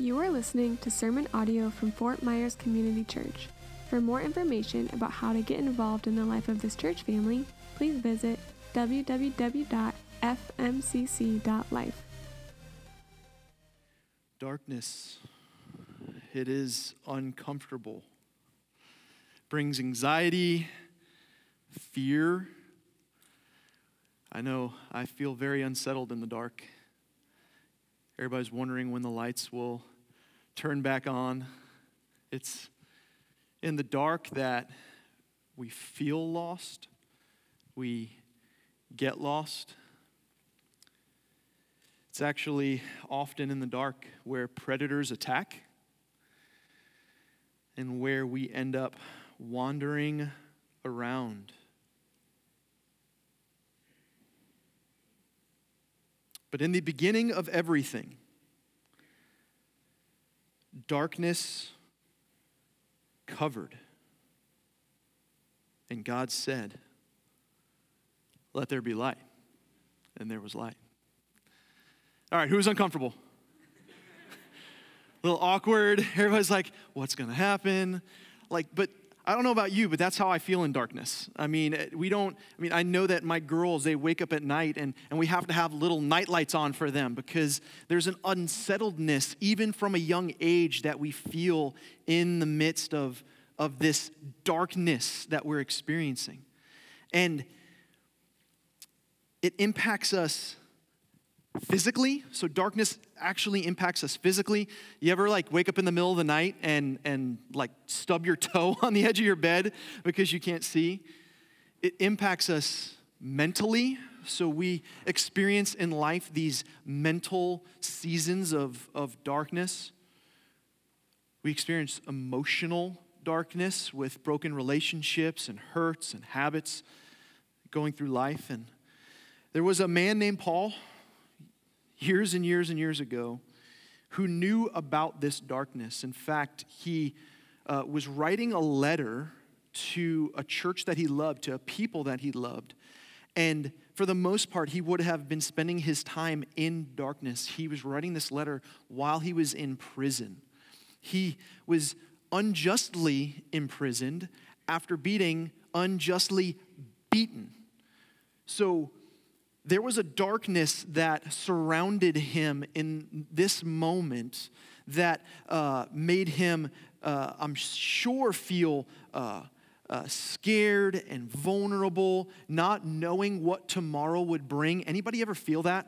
You are listening to sermon audio from Fort Myers Community Church. For more information about how to get involved in the life of this church family, please visit www.fmcc.life. Darkness, it is uncomfortable. Brings anxiety, fear. I know I feel very unsettled in the dark. Everybody's wondering when the lights will turn back on. It's in the dark that we feel lost, we get lost. It's actually often in the dark where predators attack and where we end up wandering around. But in the beginning of everything, darkness covered. And God said, "Let there be light." And there was light. All right, who's uncomfortable? A little awkward. Everybody's like, what's going to happen? But I don't know about you, but that's how I feel in darkness. I know that my girls, they wake up at night and we have to have little night lights on for them because there's an unsettledness, even from a young age, that we feel in the midst of this darkness that we're experiencing. And it impacts us physically. So darkness actually impacts us physically. You ever wake up in the middle of the night and stub your toe on the edge of your bed because you can't see? It impacts us mentally. So we experience in life these mental seasons of darkness. We experience emotional darkness with broken relationships and hurts and habits going through life. And there was a man named Paul years and years and years ago, who knew about this darkness. In fact, he was writing a letter to a church that he loved, to a people that he loved. And for the most part, he would have been spending his time in darkness. He was writing this letter while he was in prison. He was unjustly imprisoned after being unjustly beaten. So there was a darkness that surrounded him in this moment that made him, I'm sure, feel scared and vulnerable, not knowing what tomorrow would bring. Anybody ever feel that?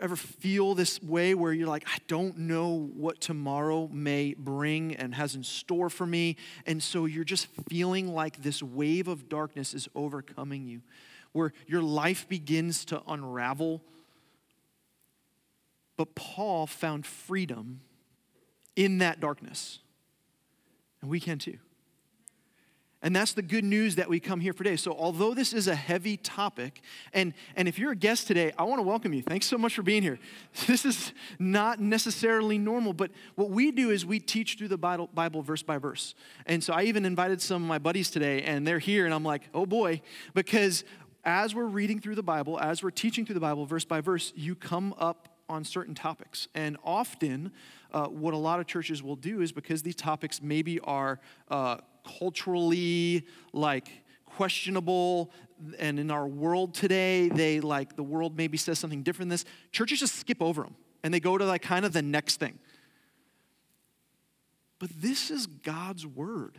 Ever feel this way where you're like, I don't know what tomorrow may bring and has in store for me? And so you're just feeling like this wave of darkness is overcoming you, where your life begins to unravel. But Paul found freedom in that darkness. And we can too. And that's the good news that we come here for today. So although this is a heavy topic, and if you're a guest today, I want to welcome you. Thanks so much for being here. This is not necessarily normal, but what we do is we teach through the Bible verse by verse. And so I even invited some of my buddies today, and they're here, and I'm like, oh boy, because as we're reading through the Bible, as we're teaching through the Bible verse by verse, you come up on certain topics. And often what a lot of churches will do is, because these topics maybe are culturally questionable, and in our world today, they the world maybe says something different than this, churches just skip over them and they go to kind of the next thing. But this is God's word.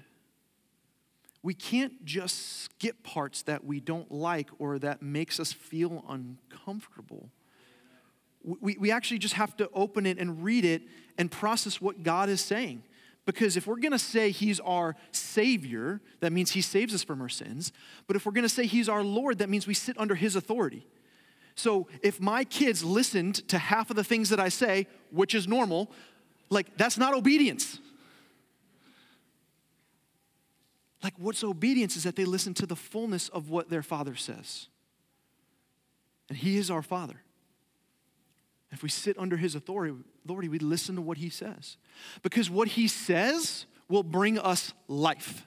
We can't just skip parts that we don't like or that makes us feel uncomfortable. We actually just have to open it and read it and process what God is saying. Because if we're going to say he's our Savior, that means he saves us from our sins. But if we're going to say he's our Lord, that means we sit under his authority. So if my kids listened to half of the things that I say, which is normal, that's not obedience. What's obedience is that they listen to the fullness of what their Father says. And he is our Father. If we sit under his authority, we listen to what he says. Because what he says will bring us life.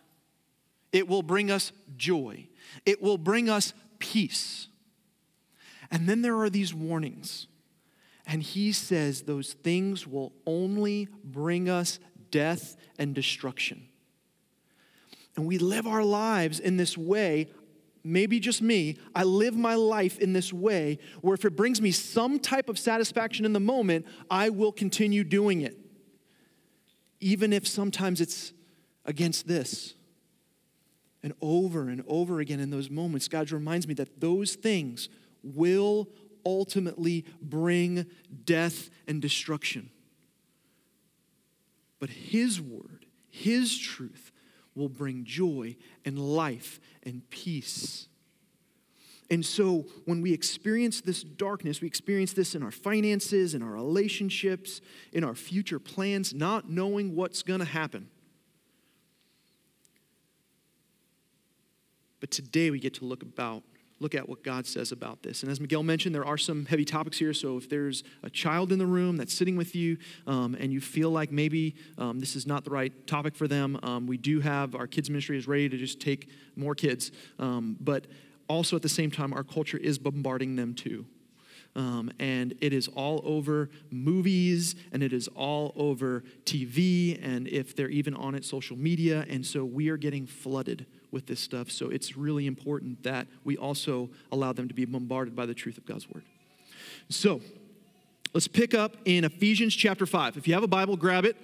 It will bring us joy. It will bring us peace. And then there are these warnings. And he says those things will only bring us death and destruction. And we live our lives in this way. Maybe just me, I live my life in this way where if it brings me some type of satisfaction in the moment, I will continue doing it. Even if sometimes it's against this. And over again in those moments, God reminds me that those things will ultimately bring death and destruction. But his word, his truth, will bring joy and life and peace. And so when we experience this darkness, we experience this in our finances, in our relationships, in our future plans, not knowing what's going to happen. But today we get to look at what God says about this. And as Miguel mentioned, there are some heavy topics here. So if there's a child in the room that's sitting with you and you feel like maybe this is not the right topic for them, we do have our kids ministry is ready to just take more kids. But also at the same time, our culture is bombarding them too. And it is all over movies, and it is all over TV, and if they're even on it, social media. And so we are getting flooded with this stuff. So it's really important that we also allow them to be bombarded by the truth of God's word. So let's pick up in Ephesians chapter 5. If you have a Bible, grab it.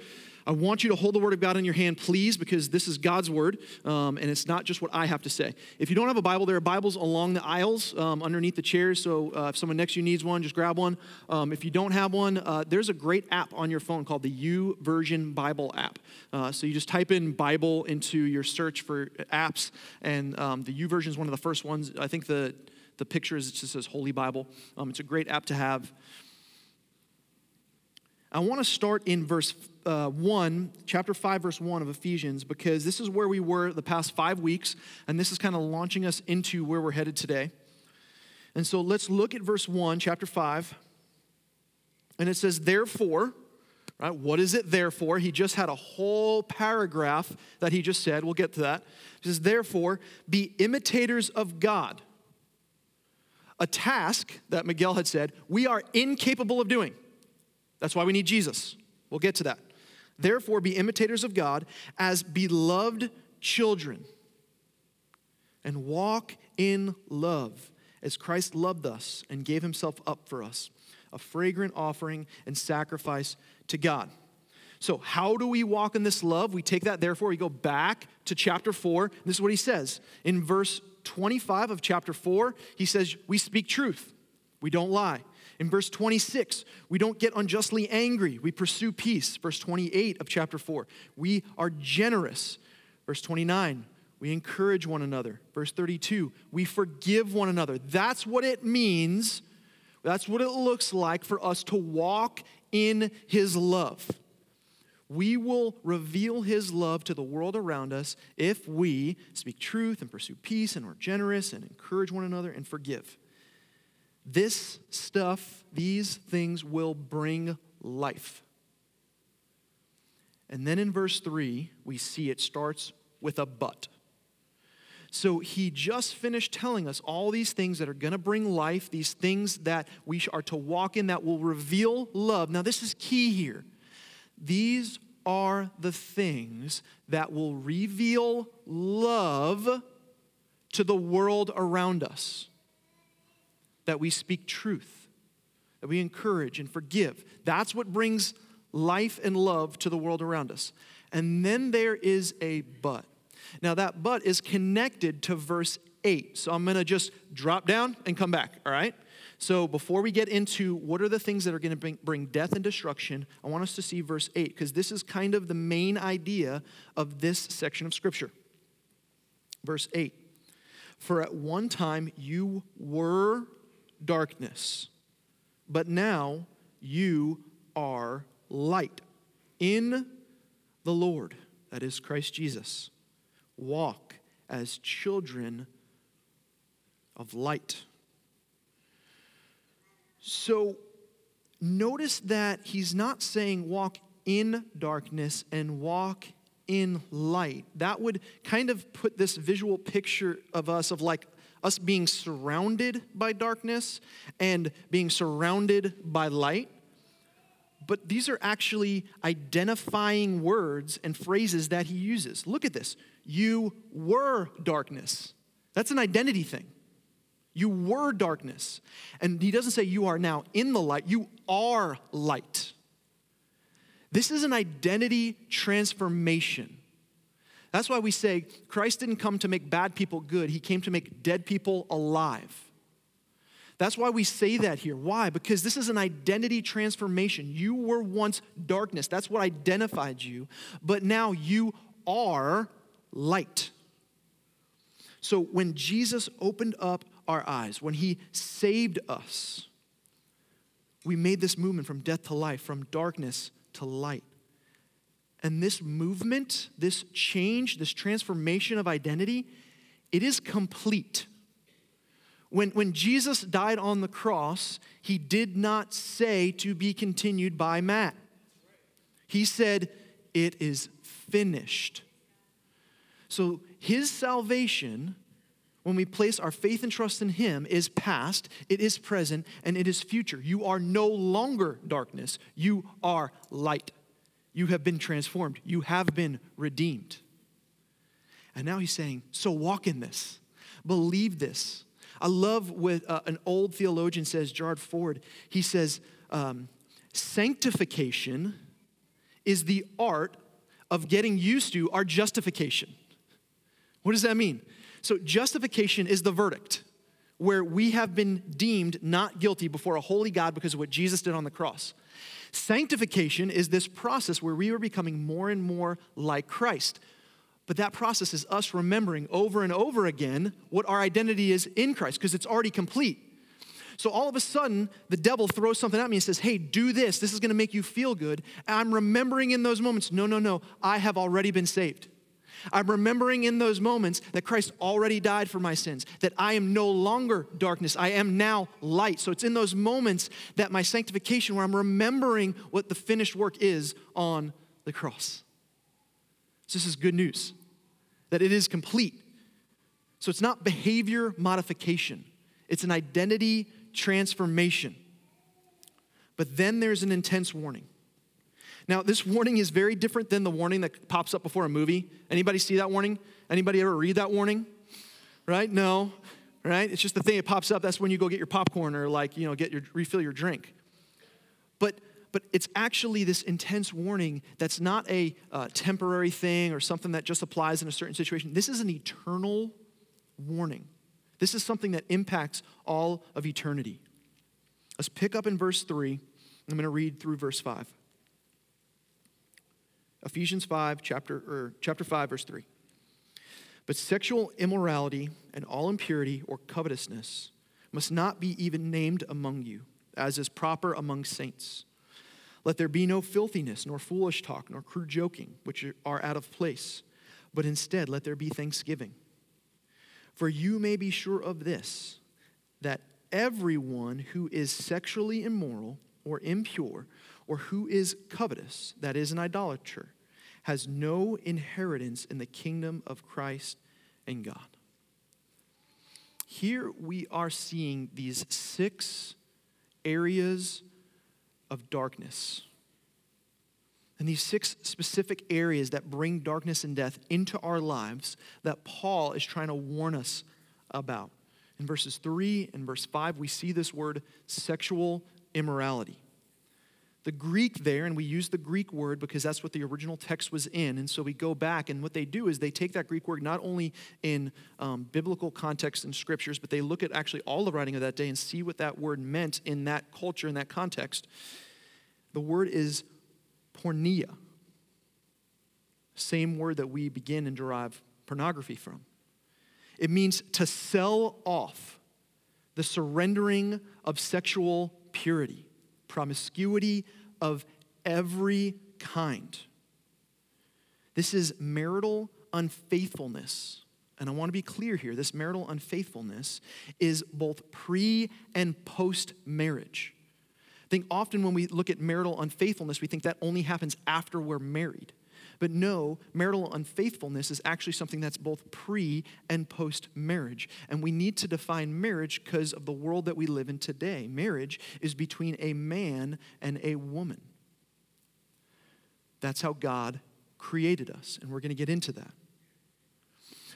I want you to hold the word of God in your hand, please, because this is God's word, and it's not just what I have to say. If you don't have a Bible, there are Bibles along the aisles underneath the chairs, so if someone next to you needs one, just grab one. If you don't have one, there's a great app on your phone called the YouVersion Bible app. So you just type in Bible into your search for apps, and the YouVersion is one of the first ones. I think the picture is, it just says Holy Bible. It's a great app to have. I want to start in verse 1, chapter 5, verse 1 of Ephesians, because this is where we were the past 5 weeks, and this is kind of launching us into where we're headed today. And so let's look at verse 1, chapter 5, and it says, therefore, right? What is it therefore? He just had a whole paragraph that he just said. We'll get to that. It says, therefore, be imitators of God, a task that Miguel had said we are incapable of doing. That's why we need Jesus. We'll get to that. Therefore, be imitators of God as beloved children and walk in love as Christ loved us and gave himself up for us, a fragrant offering and sacrifice to God. So how do we walk in this love? We take that, therefore, we go back to chapter 4. This is what he says. In verse 25 of chapter 4, he says, we speak truth. We don't lie. In verse 26, we don't get unjustly angry. We pursue peace. Verse 28 of chapter 4, we are generous. Verse 29, we encourage one another. Verse 32, we forgive one another. That's what it means. That's what it looks like for us to walk in his love. We will reveal his love to the world around us if we speak truth and pursue peace and are generous and encourage one another and forgive. This stuff, these things will bring life. And then in verse 3, we see it starts with a but. So he just finished telling us all these things that are going to bring life, these things that we are to walk in that will reveal love. Now this is key here. These are the things that will reveal love to the world around us. That we speak truth, that we encourage and forgive. That's what brings life and love to the world around us. And then there is a but. Now that but is connected to verse 8. So I'm going to just drop down and come back, all right? So before we get into what are the things that are going to bring death and destruction, I want us to see verse 8 because this is kind of the main idea of this section of Scripture. Verse 8, for at one time you were darkness, but now you are light in the Lord, that is Christ Jesus. Walk as children of light. So notice that he's not saying walk in darkness and walk in light. That would kind of put this visual picture of us of like us being surrounded by darkness and being surrounded by light. But these are actually identifying words and phrases that he uses. Look at this. You were darkness. That's an identity thing. You were darkness. And he doesn't say you are now in the light. You are light. This is an identity transformation. That's why we say Christ didn't come to make bad people good. He came to make dead people alive. That's why we say that here. Why? Because this is an identity transformation. You were once darkness. That's what identified you. But now you are light. So when Jesus opened up our eyes, when he saved us, we made this movement from death to life, from darkness to light. And this movement, this change, this transformation of identity, it is complete. When Jesus died on the cross, he did not say to be continued by Matt. He said, it is finished. So his salvation, when we place our faith and trust in him, is past, it is present, and it is future. You are no longer darkness. You are light. You have been transformed. You have been redeemed. And now he's saying, so walk in this. Believe this. I love what an old theologian says, Jared Ford. He says, sanctification is the art of getting used to our justification. What does that mean? So justification is the verdict where we have been deemed not guilty before a holy God because of what Jesus did on the cross. Sanctification is this process where we are becoming more and more like Christ. But that process is us remembering over and over again what our identity is in Christ, because it's already complete. So all of a sudden, the devil throws something at me and says, hey, do this. This is going to make you feel good. And I'm remembering in those moments, no, I have already been saved. I'm remembering in those moments that Christ already died for my sins, that I am no longer darkness. I am now light. So it's in those moments that my sanctification, where I'm remembering what the finished work is on the cross. So this is good news, that it is complete. So it's not behavior modification. It's an identity transformation. But then there's an intense warning. Now, this warning is very different than the warning that pops up before a movie. Anybody see that warning? Anybody ever read that warning? Right? No. Right? It's just the thing that pops up. That's when you go get your popcorn or get your refill your drink. But it's actually this intense warning that's not a temporary thing or something that just applies in a certain situation. This is an eternal warning. This is something that impacts all of eternity. Let's pick up in verse 3. I'm going to read through verse 5. Ephesians 5, chapter 5, verse 3. But sexual immorality and all impurity or covetousness must not be even named among you, as is proper among saints. Let there be no filthiness, nor foolish talk, nor crude joking, which are out of place, but instead let there be thanksgiving. For you may be sure of this, that everyone who is sexually immoral or impure, or who is covetous, that is an idolater, has no inheritance in the kingdom of Christ and God. Here we are seeing these 6 areas of darkness. And these 6 specific areas that bring darkness and death into our lives that Paul is trying to warn us about. In verses 3 and verse 5, we see this word sexual immorality. The Greek there, and we use the Greek word because that's what the original text was in, and so we go back, and what they do is they take that Greek word not only in biblical context and scriptures, but they look at actually all the writing of that day and see what that word meant in that culture, in that context. The word is porneia, same word that we begin and derive pornography from. It means to sell off, the surrendering of sexual purity, promiscuity of every kind. This is marital unfaithfulness. And I want to be clear here. This marital unfaithfulness is both pre- and post-marriage. I think often when we look at marital unfaithfulness, we think that only happens after we're married. But no, marital unfaithfulness is actually something that's both pre and post marriage. And we need to define marriage because of the world that we live in today. Marriage is between a man and a woman. That's how God created us. And we're going to get into that.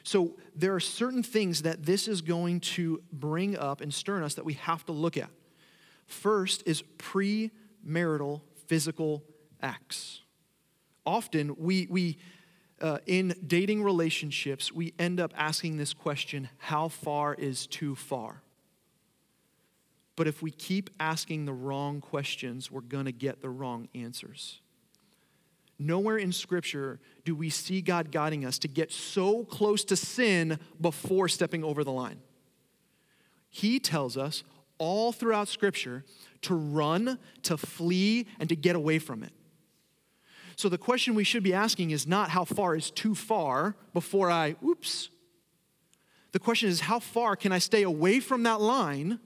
So there are certain things that this is going to bring up and stir in us that we have to look at. First is premarital physical acts. Often, we in dating relationships, we end up asking this question, how far is too far? But if we keep asking the wrong questions, we're going to get the wrong answers. Nowhere in Scripture do we see God guiding us to get so close to sin before stepping over the line. He tells us all throughout Scripture to run, to flee, and to get away from it. So the question we should be asking is not how far is too far before I, oops. The question is how far can I stay away from that line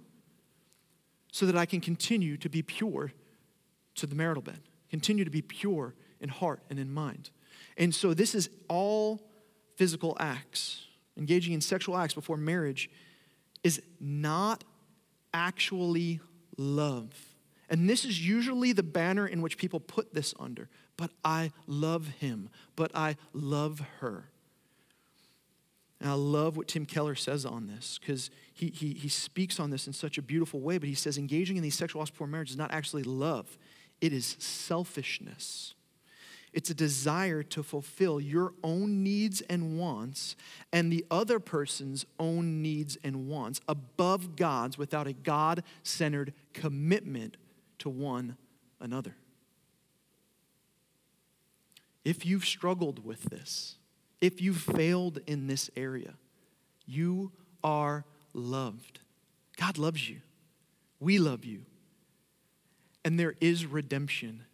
so that I can continue to be pure to the marital bed, continue to be pure in heart and in mind. And so this is all physical acts. Engaging in sexual acts before marriage is not actually love. And this is usually the banner in which people put this under. But I love him. But I love her. And I love what Tim Keller says on this because he speaks on this in such a beautiful way. But he says engaging in these sexual acts before marriage is not actually love. It is selfishness. It's a desire to fulfill your own needs and wants and the other person's own needs and wants above God's without a God-centered commitment to one another. If you've struggled with this, if you've failed in this area, you are loved. God loves you. We love you. And there is redemption.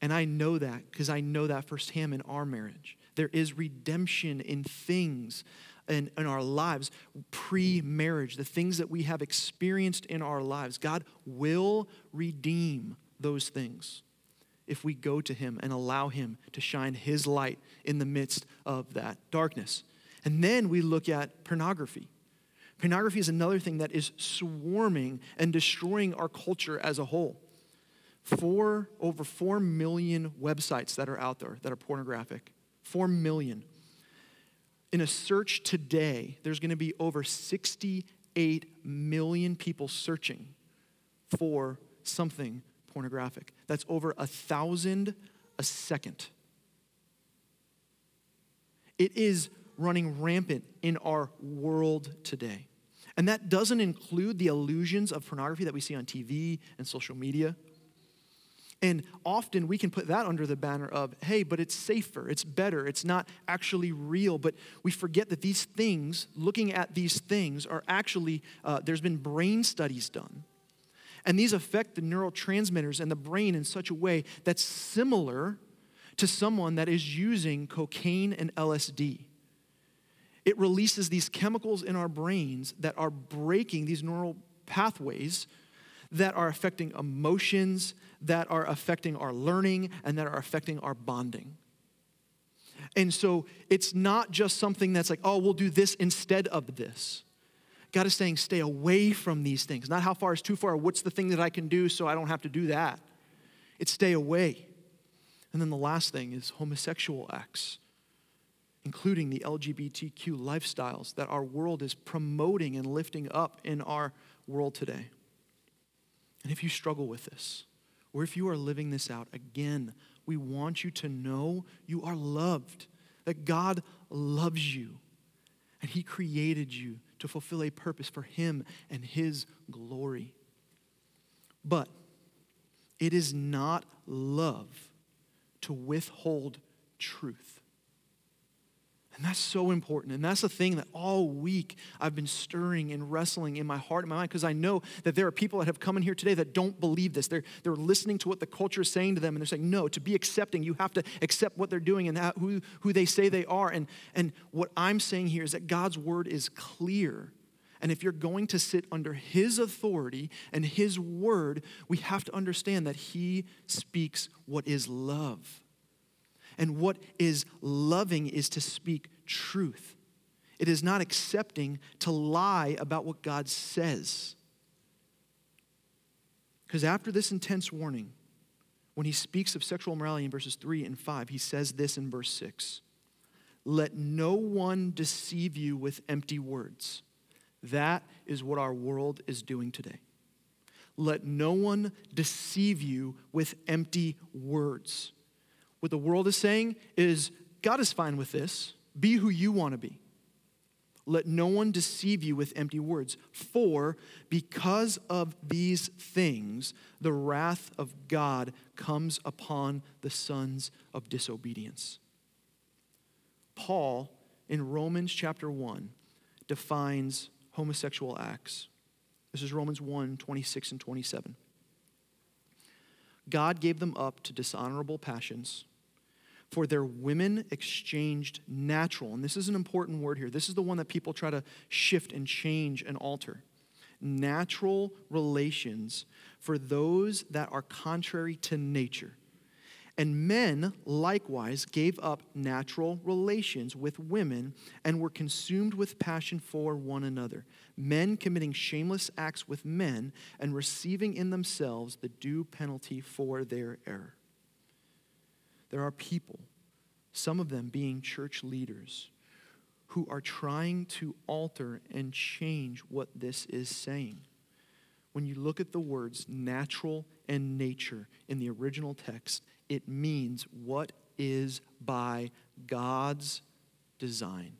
And I know that because I know that firsthand in our marriage. There is redemption in things in our lives, pre-marriage, the things that we have experienced in our lives. God will redeem those things if we go to him and allow him to shine his light in the midst of that darkness. And then we look at pornography. Pornography is another thing that is swarming and destroying our culture as a whole. Over 4 million websites that are out there that are pornographic. 4 million. In a search today, there's going to be over 68 million people searching for something pornographic. That's over 1,000 a second. It is running rampant in our world today. And that doesn't include the illusions of pornography that we see on TV and social media. And often we can put that under the banner of, hey, but it's safer, it's better, it's not actually real. But we forget that these things, looking at these things, are actually, there's been brain studies done. And these affect the neurotransmitters and the brain in such a way that's similar to someone that is using cocaine and LSD. It releases these chemicals in our brains that are breaking these neural pathways that are affecting emotions, that are affecting our learning, and that are affecting our bonding. And so it's not just something that's like, oh, we'll do this instead of this. God is saying, stay away from these things. Not how far is too far, what's the thing that I can do so I don't have to do that. It's stay away. And then the last thing is homosexual acts, including the LGBTQ lifestyles that our world is promoting and lifting up in our world today. And if you struggle with this, or if you are living this out, again, we want you to know you are loved, that God loves you, and he created you to fulfill a purpose for him and his glory. But it is not love to withhold truth. And that's so important. And that's the thing that all week I've been stirring and wrestling in my heart and my mind because I know that there are people that have come in here today that don't believe this. They're listening to what the culture is saying to them, and they're saying, no, to be accepting, you have to accept what they're doing and who they say they are. And what I'm saying here is that God's word is clear. And if you're going to sit under his authority and his word, we have to understand that he speaks what is love. And what is loving is to speak truth. It is not accepting to lie about what God says. Because after this intense warning, when he speaks of sexual immorality in verses 3 and 5, he says this in verse 6. Let no one deceive you with empty words. That is what our world is doing today. Let no one deceive you with empty words. What the world is saying is, God is fine with this. Be who you want to be. Let no one deceive you with empty words. For because of these things, the wrath of God comes upon the sons of disobedience. Paul, in Romans chapter 1, defines homosexual acts. This is Romans 1, 26 and 27. God gave them up to dishonorable passions, for their women exchanged natural, and this is an important word here. This is the one that people try to shift and change and alter. Natural relations for those that are contrary to nature. And men, likewise, gave up natural relations with women and were consumed with passion for one another, men committing shameless acts with men and receiving in themselves the due penalty for their error. There are people, some of them being church leaders, who are trying to alter and change what this is saying. When you look at the words natural and nature in the original text, it means what is by God's design.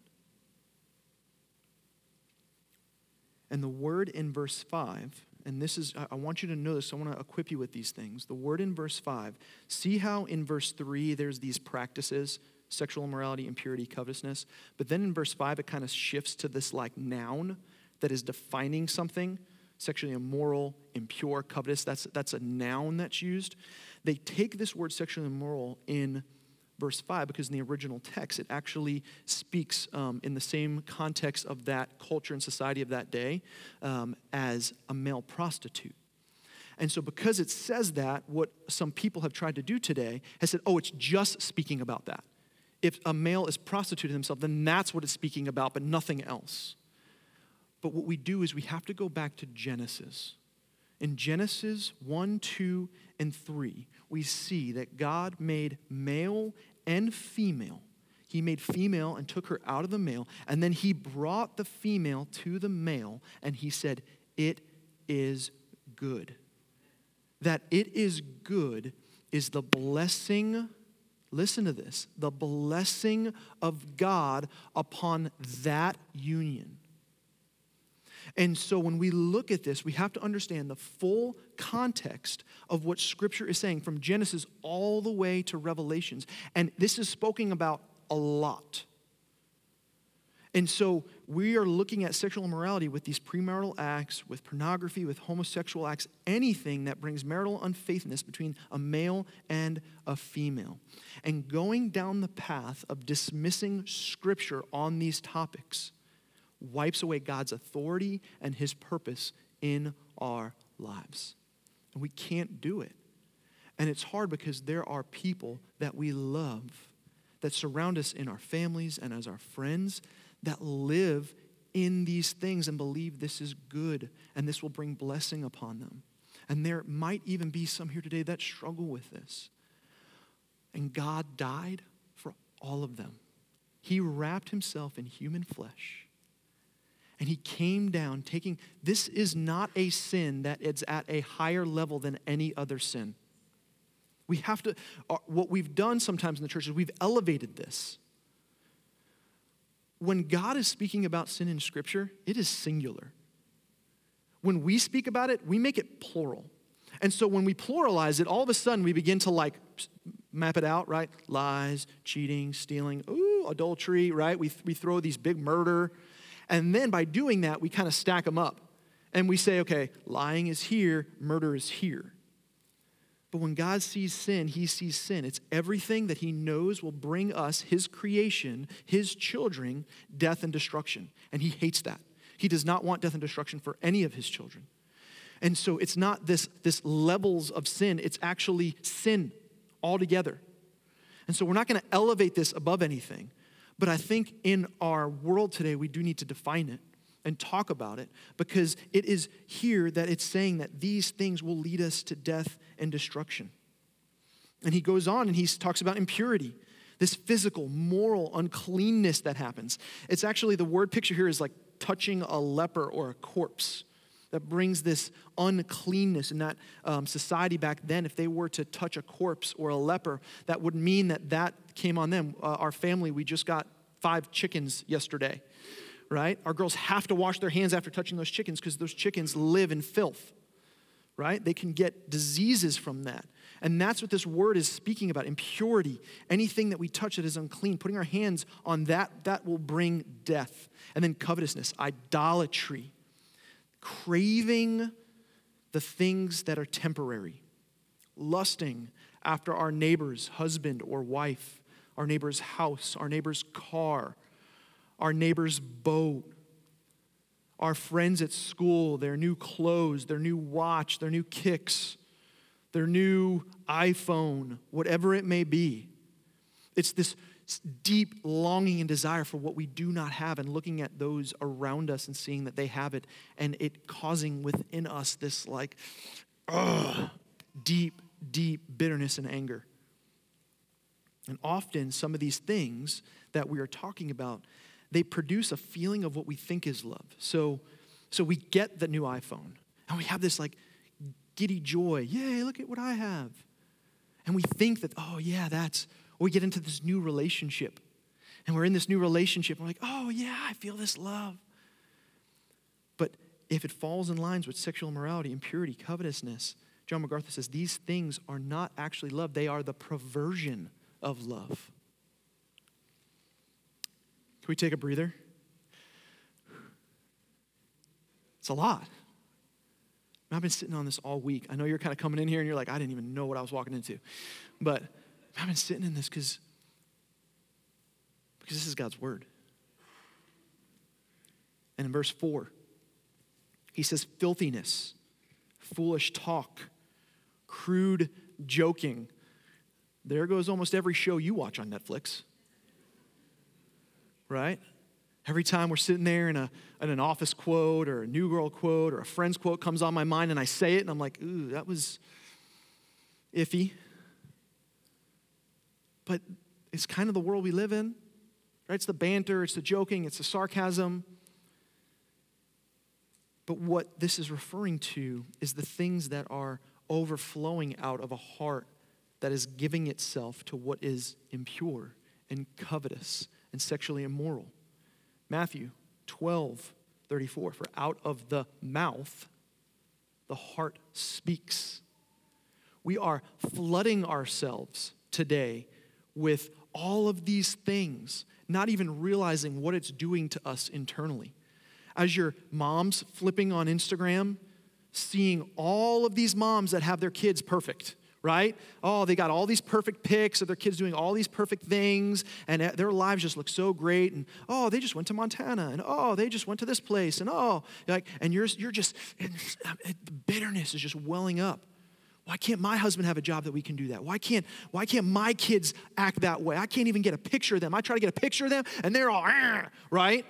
And the word in verse 5, and this is, I want you to know this, I want to equip you with these things. The word in verse 5, see how in verse 3 there's these practices, sexual immorality, impurity, covetousness. But then in verse 5, it kind of shifts to this like noun that is defining something. Sexually immoral, impure, covetous, that's a noun that's used. They take this word sexually immoral in verse 5 because in the original text, it actually speaks in the same context of that culture and society of that day as a male prostitute. And so because it says that, what some people have tried to do today has said, oh, it's just speaking about that. If a male is prostituting himself, then that's what it's speaking about, but nothing else. But what we do is we have to go back to Genesis. In Genesis 1, 2, and 3, we see that God made male and female. He made female and took her out of the male, and then he brought the female to the male, and he said, it is good. That it is good is the blessing, listen to this, the blessing of God upon that union. And so when we look at this, we have to understand the full context of what Scripture is saying from Genesis all the way to Revelations. And this is spoken about a lot. And so we are looking at sexual immorality with these premarital acts, with pornography, with homosexual acts, anything that brings marital unfaithfulness between a male and a female. And going down the path of dismissing Scripture on these topics wipes away God's authority and his purpose in our lives. And we can't do it. And it's hard because there are people that we love that surround us in our families and as our friends that live in these things and believe this is good and this will bring blessing upon them. And there might even be some here today that struggle with this. And God died for all of them. He wrapped himself in human flesh. And he came down taking, this is not a sin that is at a higher level than any other sin. We have to, what we've done sometimes in the church is we've elevated this. When God is speaking about sin in Scripture, it is singular. When we speak about it, we make it plural. And so when we pluralize it, all of a sudden we begin to like map it out, right? Lies, cheating, stealing, adultery, right? We throw these big murder. And then by doing that, we kind of stack them up. And we say, okay, lying is here, murder is here. But when God sees sin, he sees sin. It's everything that he knows will bring us, his creation, his children, death and destruction. And he hates that. He does not want death and destruction for any of his children. And so it's not this levels of sin. It's actually sin altogether. And so we're not going to elevate this above anything. But I think in our world today, we do need to define it and talk about it, because it is here that it's saying that these things will lead us to death and destruction. And he goes on and he talks about impurity, this physical, moral uncleanness that happens. It's actually, the word picture here is like touching a leper or a corpse that brings this uncleanness. In that society back then, if they were to touch a corpse or a leper, that would mean that came on them. Our family, we just got 5 chickens yesterday, right? Our girls have to wash their hands after touching those chickens because those chickens live in filth, right? They can get diseases from that. And that's what this word is speaking about, impurity. Anything that we touch that is unclean, putting our hands on that will bring death. And then covetousness, idolatry, craving the things that are temporary, lusting after our neighbor's husband or wife, our neighbor's house, our neighbor's car, our neighbor's boat, our friends at school, their new clothes, their new watch, their new kicks, their new iPhone, whatever it may be. It's this deep longing and desire for what we do not have, and looking at those around us and seeing that they have it, and it causing within us this deep, deep bitterness and anger. And often some of these things that we are talking about, they produce a feeling of what we think is love. So we get the new iPhone and we have this giddy joy. Yay, look at what I have. And we think that, oh yeah, that's, we get into this new relationship and we're in this new relationship. And we're like, oh yeah, I feel this love. But if it falls in lines with sexual immorality, impurity, covetousness, John MacArthur says these things are not actually love. They are the perversion of love. Can we take a breather? It's a lot. I've been sitting on this all week. I know you're kind of coming in here and you're like, I didn't even know what I was walking into. But I've been sitting in this because this is God's word. And in verse 4, he says, filthiness, foolish talk, crude joking. There goes almost every show you watch on Netflix, right? Every time we're sitting there and an office quote or a New Girl quote or a friend's quote comes on my mind and I say it and I'm like, ooh, that was iffy. But it's kind of the world we live in, right? It's the banter, it's the joking, it's the sarcasm. But what this is referring to is the things that are overflowing out of a heart that is giving itself to what is impure and covetous and sexually immoral. Matthew 12:34, for out of the mouth, the heart speaks. We are flooding ourselves today with all of these things, not even realizing what it's doing to us internally. As your mom's flipping on Instagram, seeing all of these moms that have their kids perfect, right? Oh, they got all these perfect pics of their kids doing all these perfect things, and their lives just look so great. And oh, they just went to Montana, and oh, they just went to this place, and oh, and you're just, the bitterness is just welling up. Why can't my husband have a job that we can do that? Why can't my kids act that way? I can't even get a picture of them. I try to get a picture of them, and they're all right.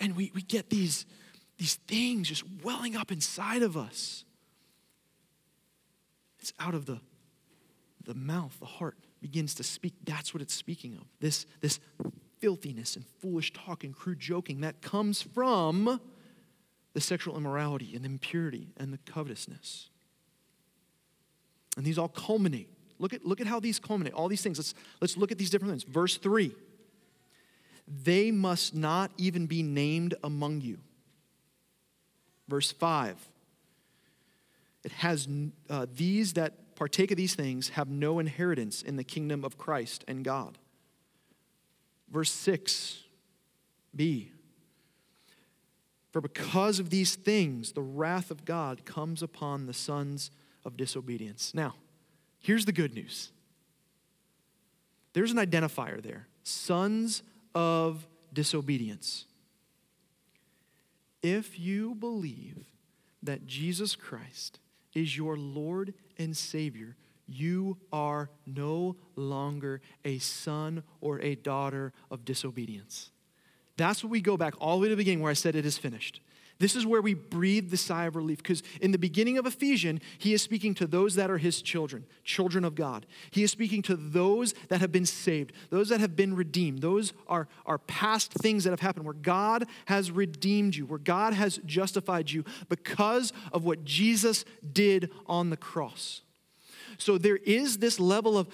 And we get these things just welling up inside of us. It's out of the mouth, the heart begins to speak. That's what it's speaking of. This filthiness and foolish talk and crude joking that comes from the sexual immorality and the impurity and the covetousness. And these all culminate. Look at how these culminate. All these things. Let's look at these different things. Verse 3. They must not even be named among you. Verse 5. It has these that partake of these things have no inheritance in the kingdom of Christ and God. Verse 6b. For because of these things, the wrath of God comes upon the sons of disobedience. Now, here's the good news. There's an identifier there. Sons of disobedience. If you believe that Jesus Christ is your Lord and Savior, you are no longer a son or a daughter of disobedience. That's what we go back all the way to the beginning where I said it is finished. This is where we breathe the sigh of relief, because in the beginning of Ephesians, he is speaking to those that are his children, children of God. He is speaking to those that have been saved, those that have been redeemed. Those are past things that have happened where God has redeemed you, where God has justified you because of what Jesus did on the cross. So there is this level of,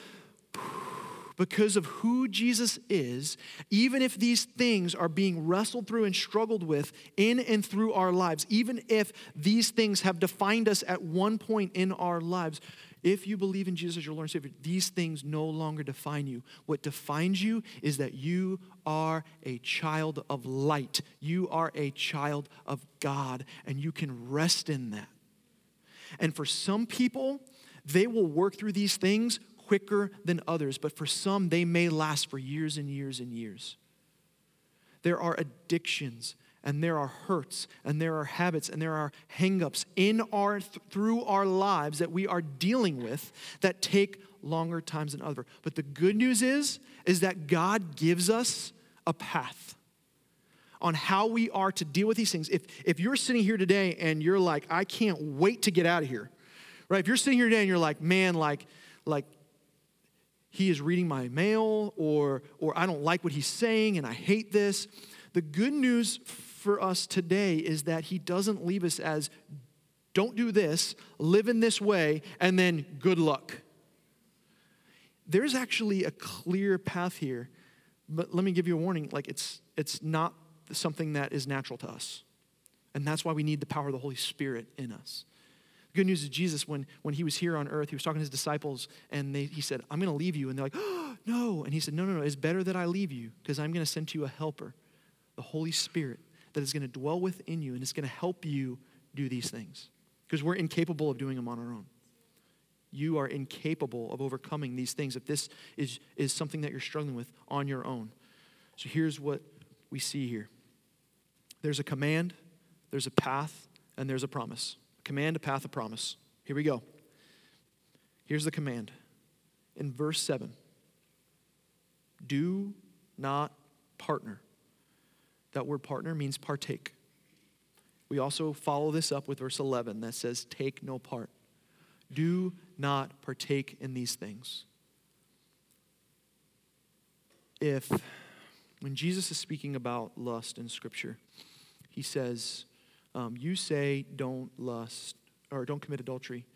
because of who Jesus is, even if these things are being wrestled through and struggled with in and through our lives, even if these things have defined us at one point in our lives, if you believe in Jesus as your Lord and Savior, these things no longer define you. What defines you is that you are a child of light. You are a child of God, and you can rest in that. And for some people, they will work through these things quicker than others, but for some, they may last for years and years and years. There are addictions, and there are hurts, and there are habits, and there are hang-ups through our lives that we are dealing with that take longer times than others. But the good news is that God gives us a path on how we are to deal with these things. If you're sitting here today and you're like, I can't wait to get out of here, right? If you're sitting here today and you're like, man, like he is reading my mail, or I don't like what he's saying and I hate this. The good news for us today is that he doesn't leave us as don't do this, live in this way, and then good luck. There's actually a clear path here, but let me give you a warning. Like it's not something that is natural to us. And that's why we need the power of the Holy Spirit in us. Good news is Jesus, when he was here on earth, he was talking to his disciples, and he said, I'm going to leave you. And they're like, oh, no. And he said, no. It's better that I leave you, because I'm going to send you a helper, the Holy Spirit, that is going to dwell within you, and it's going to help you do these things, because we're incapable of doing them on our own. You are incapable of overcoming these things if this is something that you're struggling with on your own. So here's what we see here. There's a command, there's a path, and there's a promise. Command, a path, a promise. Here we go. Here's the command. In verse 7, do not partner. That word partner means partake. We also follow this up with verse 11 that says, take no part. Do not partake in these things. When Jesus is speaking about lust in Scripture, he says, you say don't lust or don't commit adultery,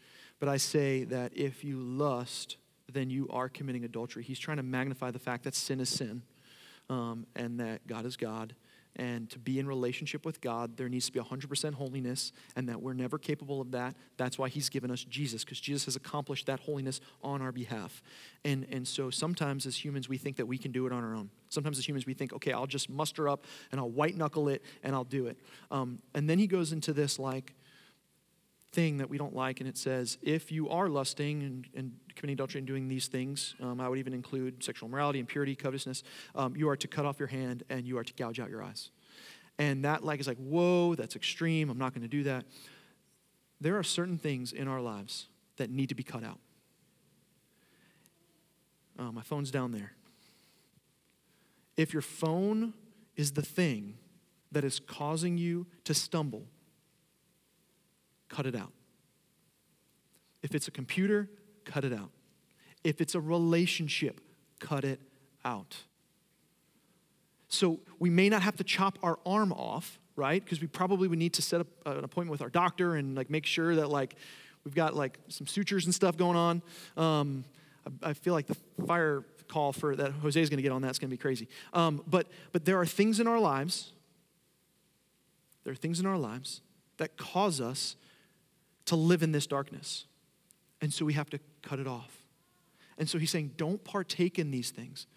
but I say that if you lust, then you are committing adultery. He's trying to magnify the fact that sin is sin, and that God is God. And to be in relationship with God, there needs to be 100% holiness, and that we're never capable of that. That's why he's given us Jesus, because Jesus has accomplished that holiness on our behalf. And so sometimes as humans, we think that we can do it on our own. Sometimes as humans, we think, okay, I'll just muster up, and I'll white-knuckle it, and I'll do it. And then he goes into this thing that we don't like, and it says, if you are lusting and committing adultery and doing these things, I would even include sexual immorality, impurity, covetousness, you are to cut off your hand and you are to gouge out your eyes. And that is like, whoa, that's extreme. I'm not going to do that. There are certain things in our lives that need to be cut out. My phone's down there. If your phone is the thing that is causing you to stumble, cut it out. If it's a computer, cut it out. If it's a relationship, cut it out. So we may not have to chop our arm off, right? Because we probably would need to set up an appointment with our doctor and make sure that we've got some sutures and stuff going on. I feel like the fire call for that Jose's going to get on that's going to be crazy. But there are things in our lives. There are things in our lives that cause us to live in this darkness. And so we have to cut it off. And so he's saying, don't partake in these things.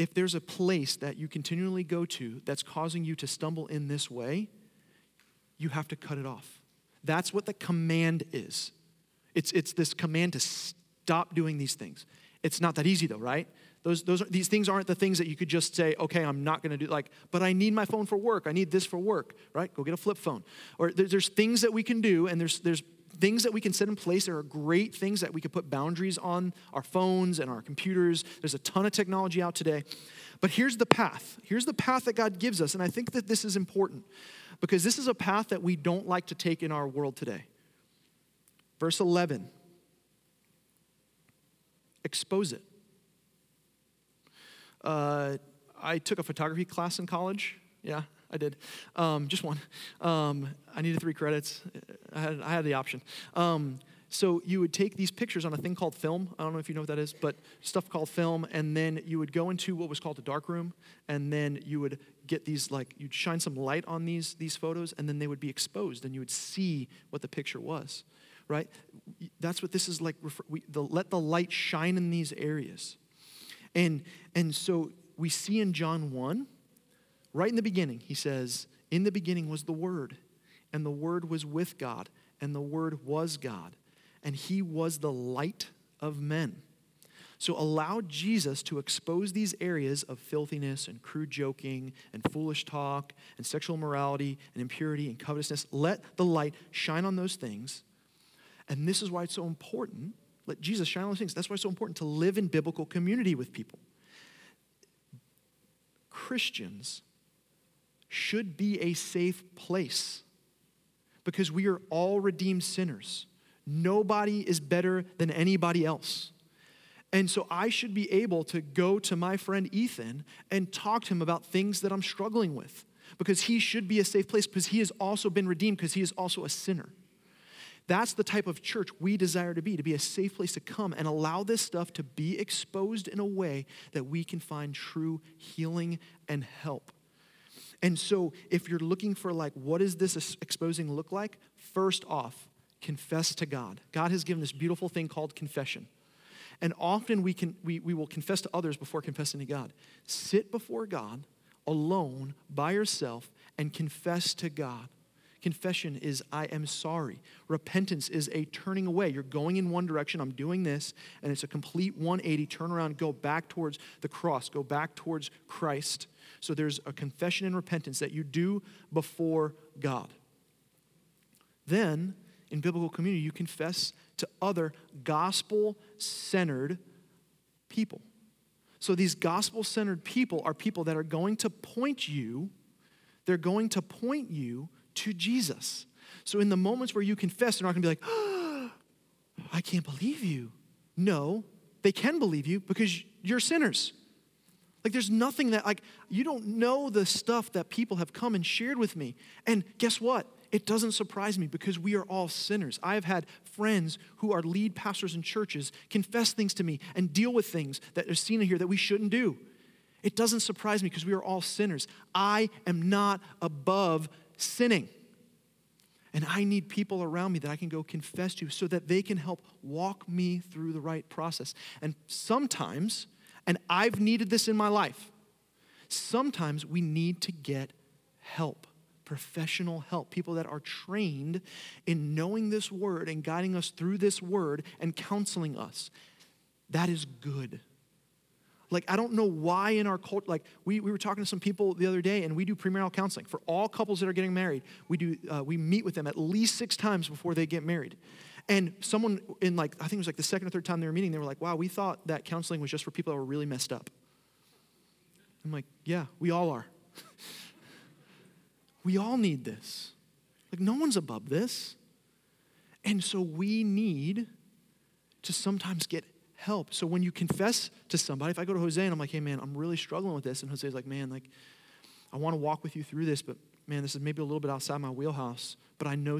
If there's a place that you continually go to that's causing you to stumble in this way, you have to cut it off. That's what the command is. It's this command to stop doing these things. It's not that easy though, right? These things aren't the things that you could just say, okay, I'm not going to do, like, but I need my phone for work. I need this for work, right? Go get a flip phone. Or there's things that we can do, and there's things that we can set in place. There are great things that we can put boundaries on, our phones and our computers. There's a ton of technology out today. But here's the path. Here's the path that God gives us, and I think that this is important because this is a path that we don't like to take in our world today. Verse 11, expose it. I took a photography class in college. Yeah, I did. Just one. I needed 3 credits. I had the option. So you would take these pictures on a thing called film. I don't know if you know what that is, but stuff called film. And then you would go into what was called a dark room. And then you would get these, like, you'd shine some light on these photos. And then they would be exposed. And you would see what the picture was, right? That's what this is like. Let the light shine in these areas. And so we see in John 1, right in the beginning, he says, in the beginning was the Word, and the Word was with God, and the Word was God, and he was the light of men. So allow Jesus to expose these areas of filthiness and crude joking and foolish talk and sexual immorality and impurity and covetousness. Let the light shine on those things. And this is why it's so important. Let Jesus shine on those things. That's why it's so important to live in biblical community with people. Christians should be a safe place because we are all redeemed sinners. Nobody is better than anybody else. And so I should be able to go to my friend Ethan and talk to him about things that I'm struggling with because he should be a safe place because he has also been redeemed because he is also a sinner. That's the type of church we desire to be a safe place to come and allow this stuff to be exposed in a way that we can find true healing and help. And so if you're looking for, like, what does this exposing look like? First off, confess to God. God has given this beautiful thing called confession. And often we will confess to others before confessing to God. Sit before God alone by yourself and confess to God. Confession is, I am sorry. Repentance is a turning away. You're going in one direction, I'm doing this, and it's a complete 180, turn around, go back towards the cross, go back towards Christ. So there's a confession and repentance that you do before God. Then, in biblical community, you confess to other gospel-centered people. So these gospel-centered people are people that are going to point you, to Jesus. So in the moments where you confess, they're not going to be like, oh, I can't believe you. No, they can believe you because you're sinners. Like, there's nothing that, like, you don't know the stuff that people have come and shared with me. And guess what? It doesn't surprise me because we are all sinners. I have had friends who are lead pastors in churches confess things to me and deal with things that are seen in here that we shouldn't do. It doesn't surprise me because we are all sinners. I am not above sinning. And I need people around me that I can go confess to so that they can help walk me through the right process. And sometimes, and I've needed this in my life, sometimes we need to get help, professional help, people that are trained in knowing this word and guiding us through this word and counseling us. That is good. Like, I don't know why in our culture, like, we were talking to some people the other day, and we do premarital counseling. For all couples that are getting married, we meet with them at least 6 times before they get married. And someone in, like, I think it was like the second or third time they were meeting, they were like, wow, we thought that counseling was just for people that were really messed up. I'm like, yeah, we all are. We all need this. Like, no one's above this. And so we need to sometimes get help. So when you confess to somebody, if I go to Jose and I'm like, hey man, I'm really struggling with this. And Jose's like, man, like, I want to walk with you through this, but man, this is maybe a little bit outside my wheelhouse, but I know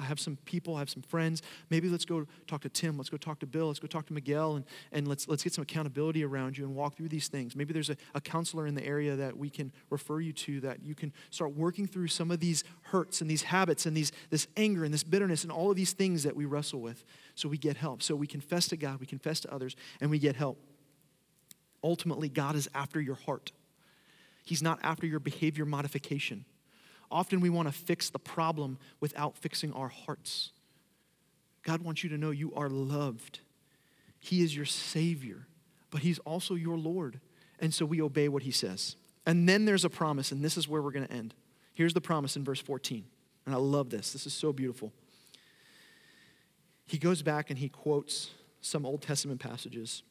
I have some people, I have some friends. Maybe let's go talk to Tim. Let's go talk to Bill. Let's go talk to Miguel and let's get some accountability around you and walk through these things. Maybe there's a counselor in the area that we can refer you to that you can start working through some of these hurts and these habits and this anger and this bitterness and all of these things that we wrestle with. So we get help. So we confess to God, we confess to others, and we get help. Ultimately, God is after your heart. He's not after your behavior modification. Often we want to fix the problem without fixing our hearts. God wants you to know you are loved. He is your Savior. but he's also your Lord. And so we obey what he says. And then there's a promise, and this is where we're going to end. Here's the promise in verse 14. And I love this. This is so beautiful. He goes back and he quotes some Old Testament passages.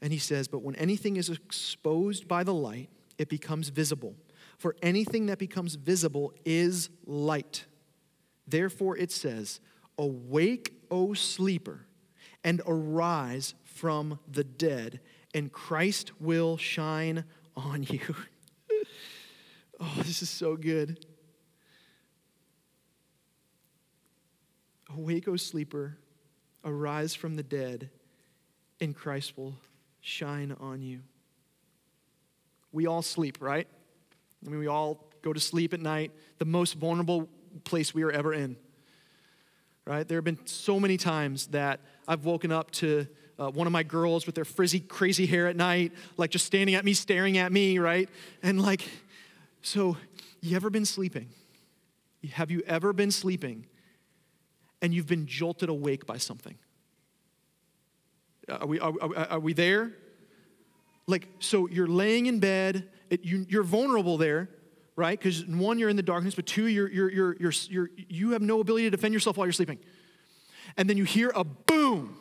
And he says, but when anything is exposed by the light, it becomes visible. For anything that becomes visible is light. Therefore it says, awake, O sleeper, and arise from the dead, and Christ will shine on you. Oh, this is so good. Awake, O sleeper, arise from the dead, and Christ will shine on you. We all sleep, right? I mean, we all go to sleep at night, the most vulnerable place we are ever in, right? There have been so many times that I've woken up to one of my girls with their frizzy, crazy hair at night, like just standing at me, staring at me, right? And like, so you ever been sleeping? Have you ever been sleeping and you've been jolted awake by something? Are we there? Like, so you're laying in bed, you're vulnerable there, right? Because one, you're in the darkness, but two, you have no ability to defend yourself while you're sleeping. And then you hear a boom.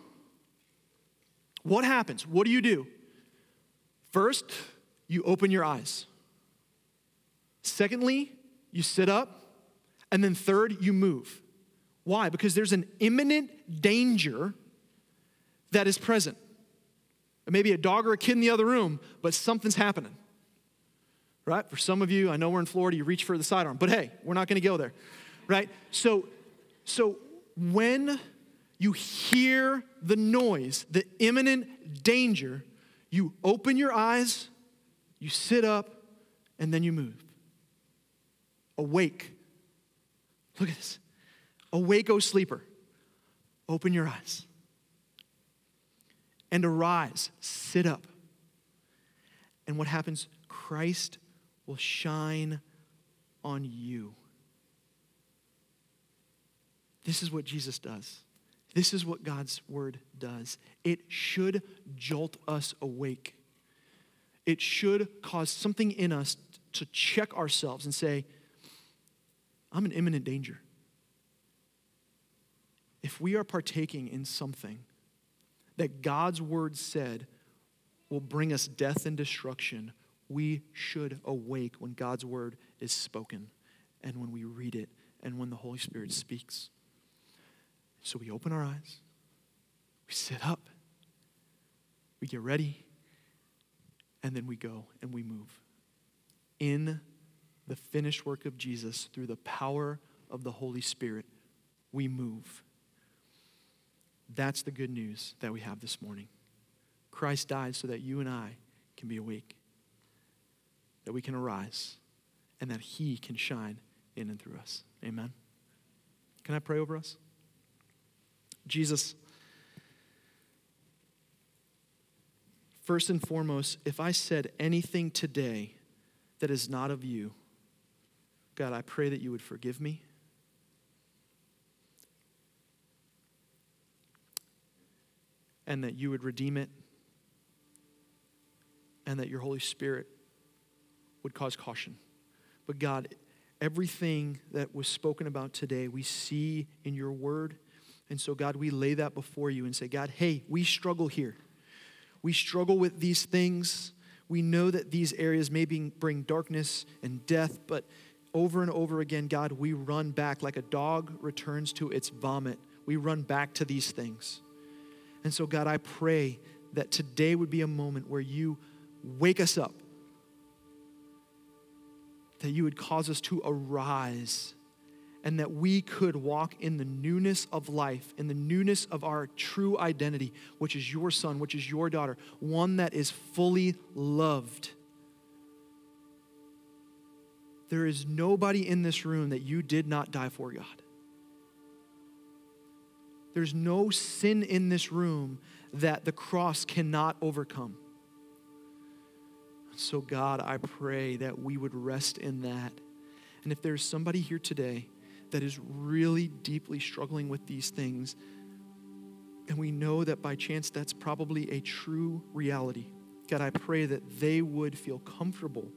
What happens? What do? First, you open your eyes. Secondly, you sit up. And then third, you move. Why? Because there's an imminent danger that is present. Maybe a dog or a kid in the other room, but something's happening. Right? For some of you, I know we're in Florida, you reach for the sidearm. But hey, we're not going to go there. Right? So when you hear the noise, the imminent danger, you open your eyes, you sit up, and then you move. Awake. Look at this. Awake, O sleeper. Open your eyes. And arise. Sit up. And what happens? Christ will shine on you. This is what Jesus does. This is what God's word does. It should jolt us awake. It should cause something in us to check ourselves and say, I'm in imminent danger. If we are partaking in something that God's word said will bring us death and destruction, we should awake when God's word is spoken and when we read it and when the Holy Spirit speaks. So we open our eyes, we sit up, we get ready, and then we go and we move in the finished work of Jesus through the power of the Holy Spirit. We move. That's the good news that we have this morning. Christ died so that you and I can be awake, that we can arise, and that he can shine in and through us. Amen. Can I pray over us? Jesus, first and foremost, if I said anything today that is not of you, God, I pray that you would forgive me. And that you would redeem it. And that your Holy Spirit would cause caution. But God, everything that was spoken about today, we see in your word. And so, God, we lay that before you and say, God, hey, we struggle here. We struggle with these things. We know that these areas may bring darkness and death, but over and over again, God, we run back like a dog returns to its vomit. We run back to these things. And so, God, I pray that today would be a moment where you wake us up, that you would cause us to arise, and that we could walk in the newness of life, in the newness of our true identity, which is your son, which is your daughter, one that is fully loved. There is nobody in this room that you did not die for, God. There's no sin in this room that the cross cannot overcome. So God, I pray that we would rest in that. And if there's somebody here today that is really deeply struggling with these things, And we know that by chance that's probably a true reality. God, I pray that they would feel comfortable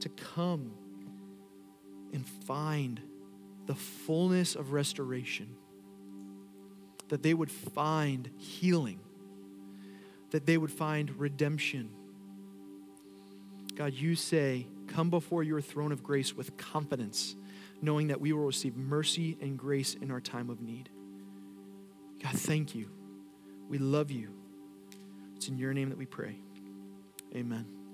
to come and find the fullness of restoration, that they would find healing, that they would find redemption. God, you say, come before your throne of grace with confidence, knowing that we will receive mercy and grace in our time of need. God, thank you. We love you. It's in your name that we pray. Amen.